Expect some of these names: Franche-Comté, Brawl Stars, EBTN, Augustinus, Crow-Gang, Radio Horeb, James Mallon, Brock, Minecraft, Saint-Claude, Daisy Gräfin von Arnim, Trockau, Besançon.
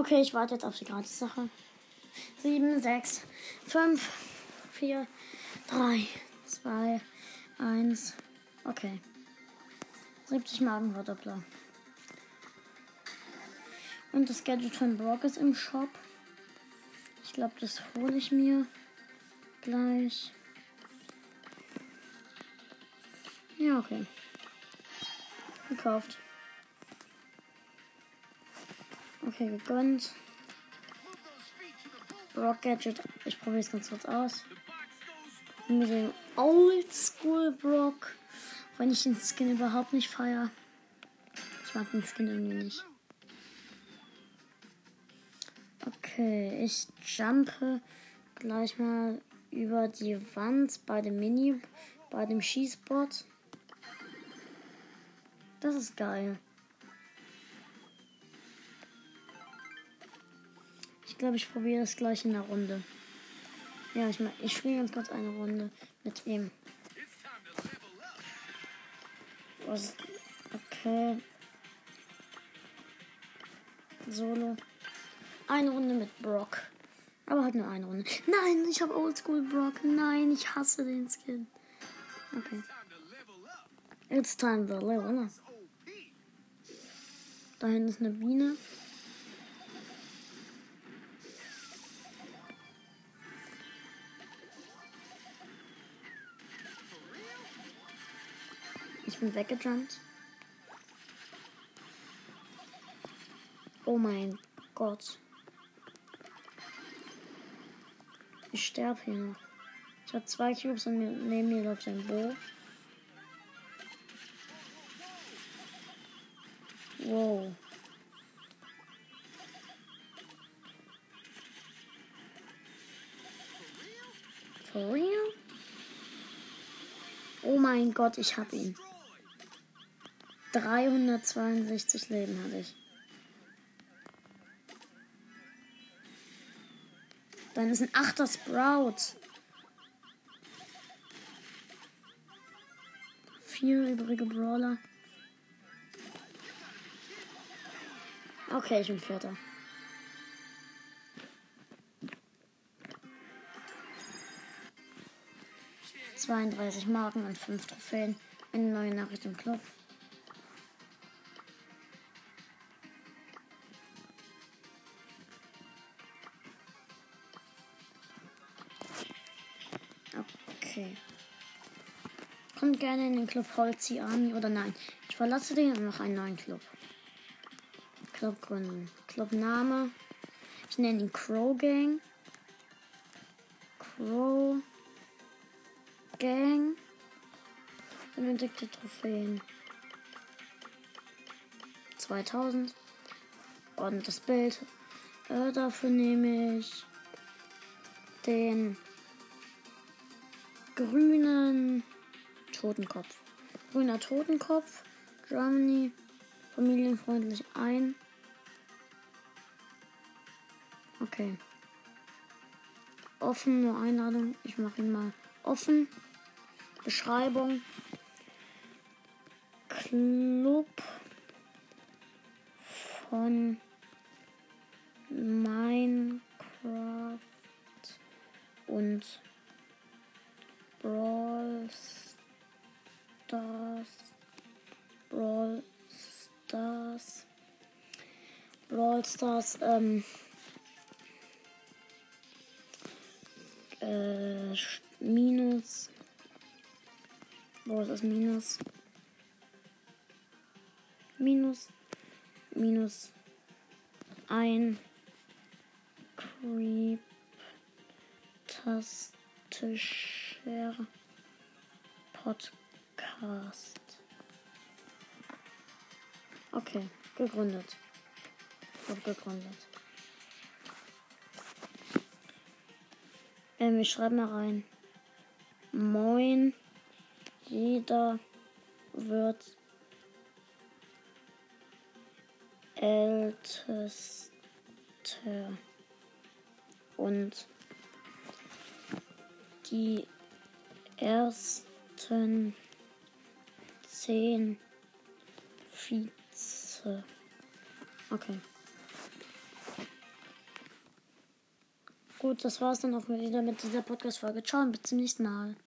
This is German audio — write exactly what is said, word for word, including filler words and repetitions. Okay, ich warte jetzt auf die Gratis-Sache. sieben, sechs, fünf, vier, drei, zwei, eins. Okay. siebzig Magenverdoppler. Und das Gadget von Brock ist im Shop. Ich glaube, das hole ich mir gleich. Ja, okay. Gekauft. Okay, gegönnt. Brock Gadget. Ich probiere es ganz kurz aus. Mit dem Oldschool Brock. Wenn ich den Skin überhaupt nicht feiere. Ich mag den Skin irgendwie nicht. Okay, ich jumpe gleich mal über die Wand bei dem Mini, bei dem Schießbot. Das ist geil. Ich glaube, ich probiere das gleich in der Runde. Ja, ich, ich spiele ganz kurz eine Runde mit ihm. Was? Okay. Solo. Eine Runde mit Brock. Aber halt nur eine Runde. Nein, ich habe Oldschool Brock. Nein, ich hasse den Skin. Okay. It's time to level up. Da hinten ist eine Biene. Ich bin weggejumpt. Oh mein Gott. Ich sterbe hier noch. Ich habe zwei Cubes und neben mir läuft ein Bo. Wow. For real? Oh mein Gott, ich hab ihn. dreihundertzweiundsechzig Leben hatte ich. Dann ist ein achter Sprout. Vier übrige Brawler. Okay, ich bin Vierter. zweiunddreißig Marken und fünf Trophäen. Eine neue Nachricht im Club. Okay. Kommt gerne in den Club Holzi Army oder nein. Ich verlasse den und mache einen neuen Club. Club gründen. Clubname. Ich nenne ihn Crow-Gang. Crow-Gang. Benötigte Trophäen. zweitausend. Und das Bild. Äh, dafür nehme ich den grünen Totenkopf. Grüner Totenkopf. Germany. Familienfreundlich ein. Okay. Offen, nur Einladung. Ich mache ihn mal offen. Beschreibung. Club von Minecraft und Brawl Stars. Brawl Stars. Brawl Stars. Ähm, äh, minus. Wo ist das Minus? Minus. Minus. Ein. Creeptastischer Podcast. Okay, gegründet. Hab gegründet. Ähm, ich schreibe mal rein. Moin, jeder wird Ältester und die ersten zehn Vize. Okay. Gut, das war's dann auch wieder mit dieser Podcast-Folge. Ciao und bis zum nächsten Mal.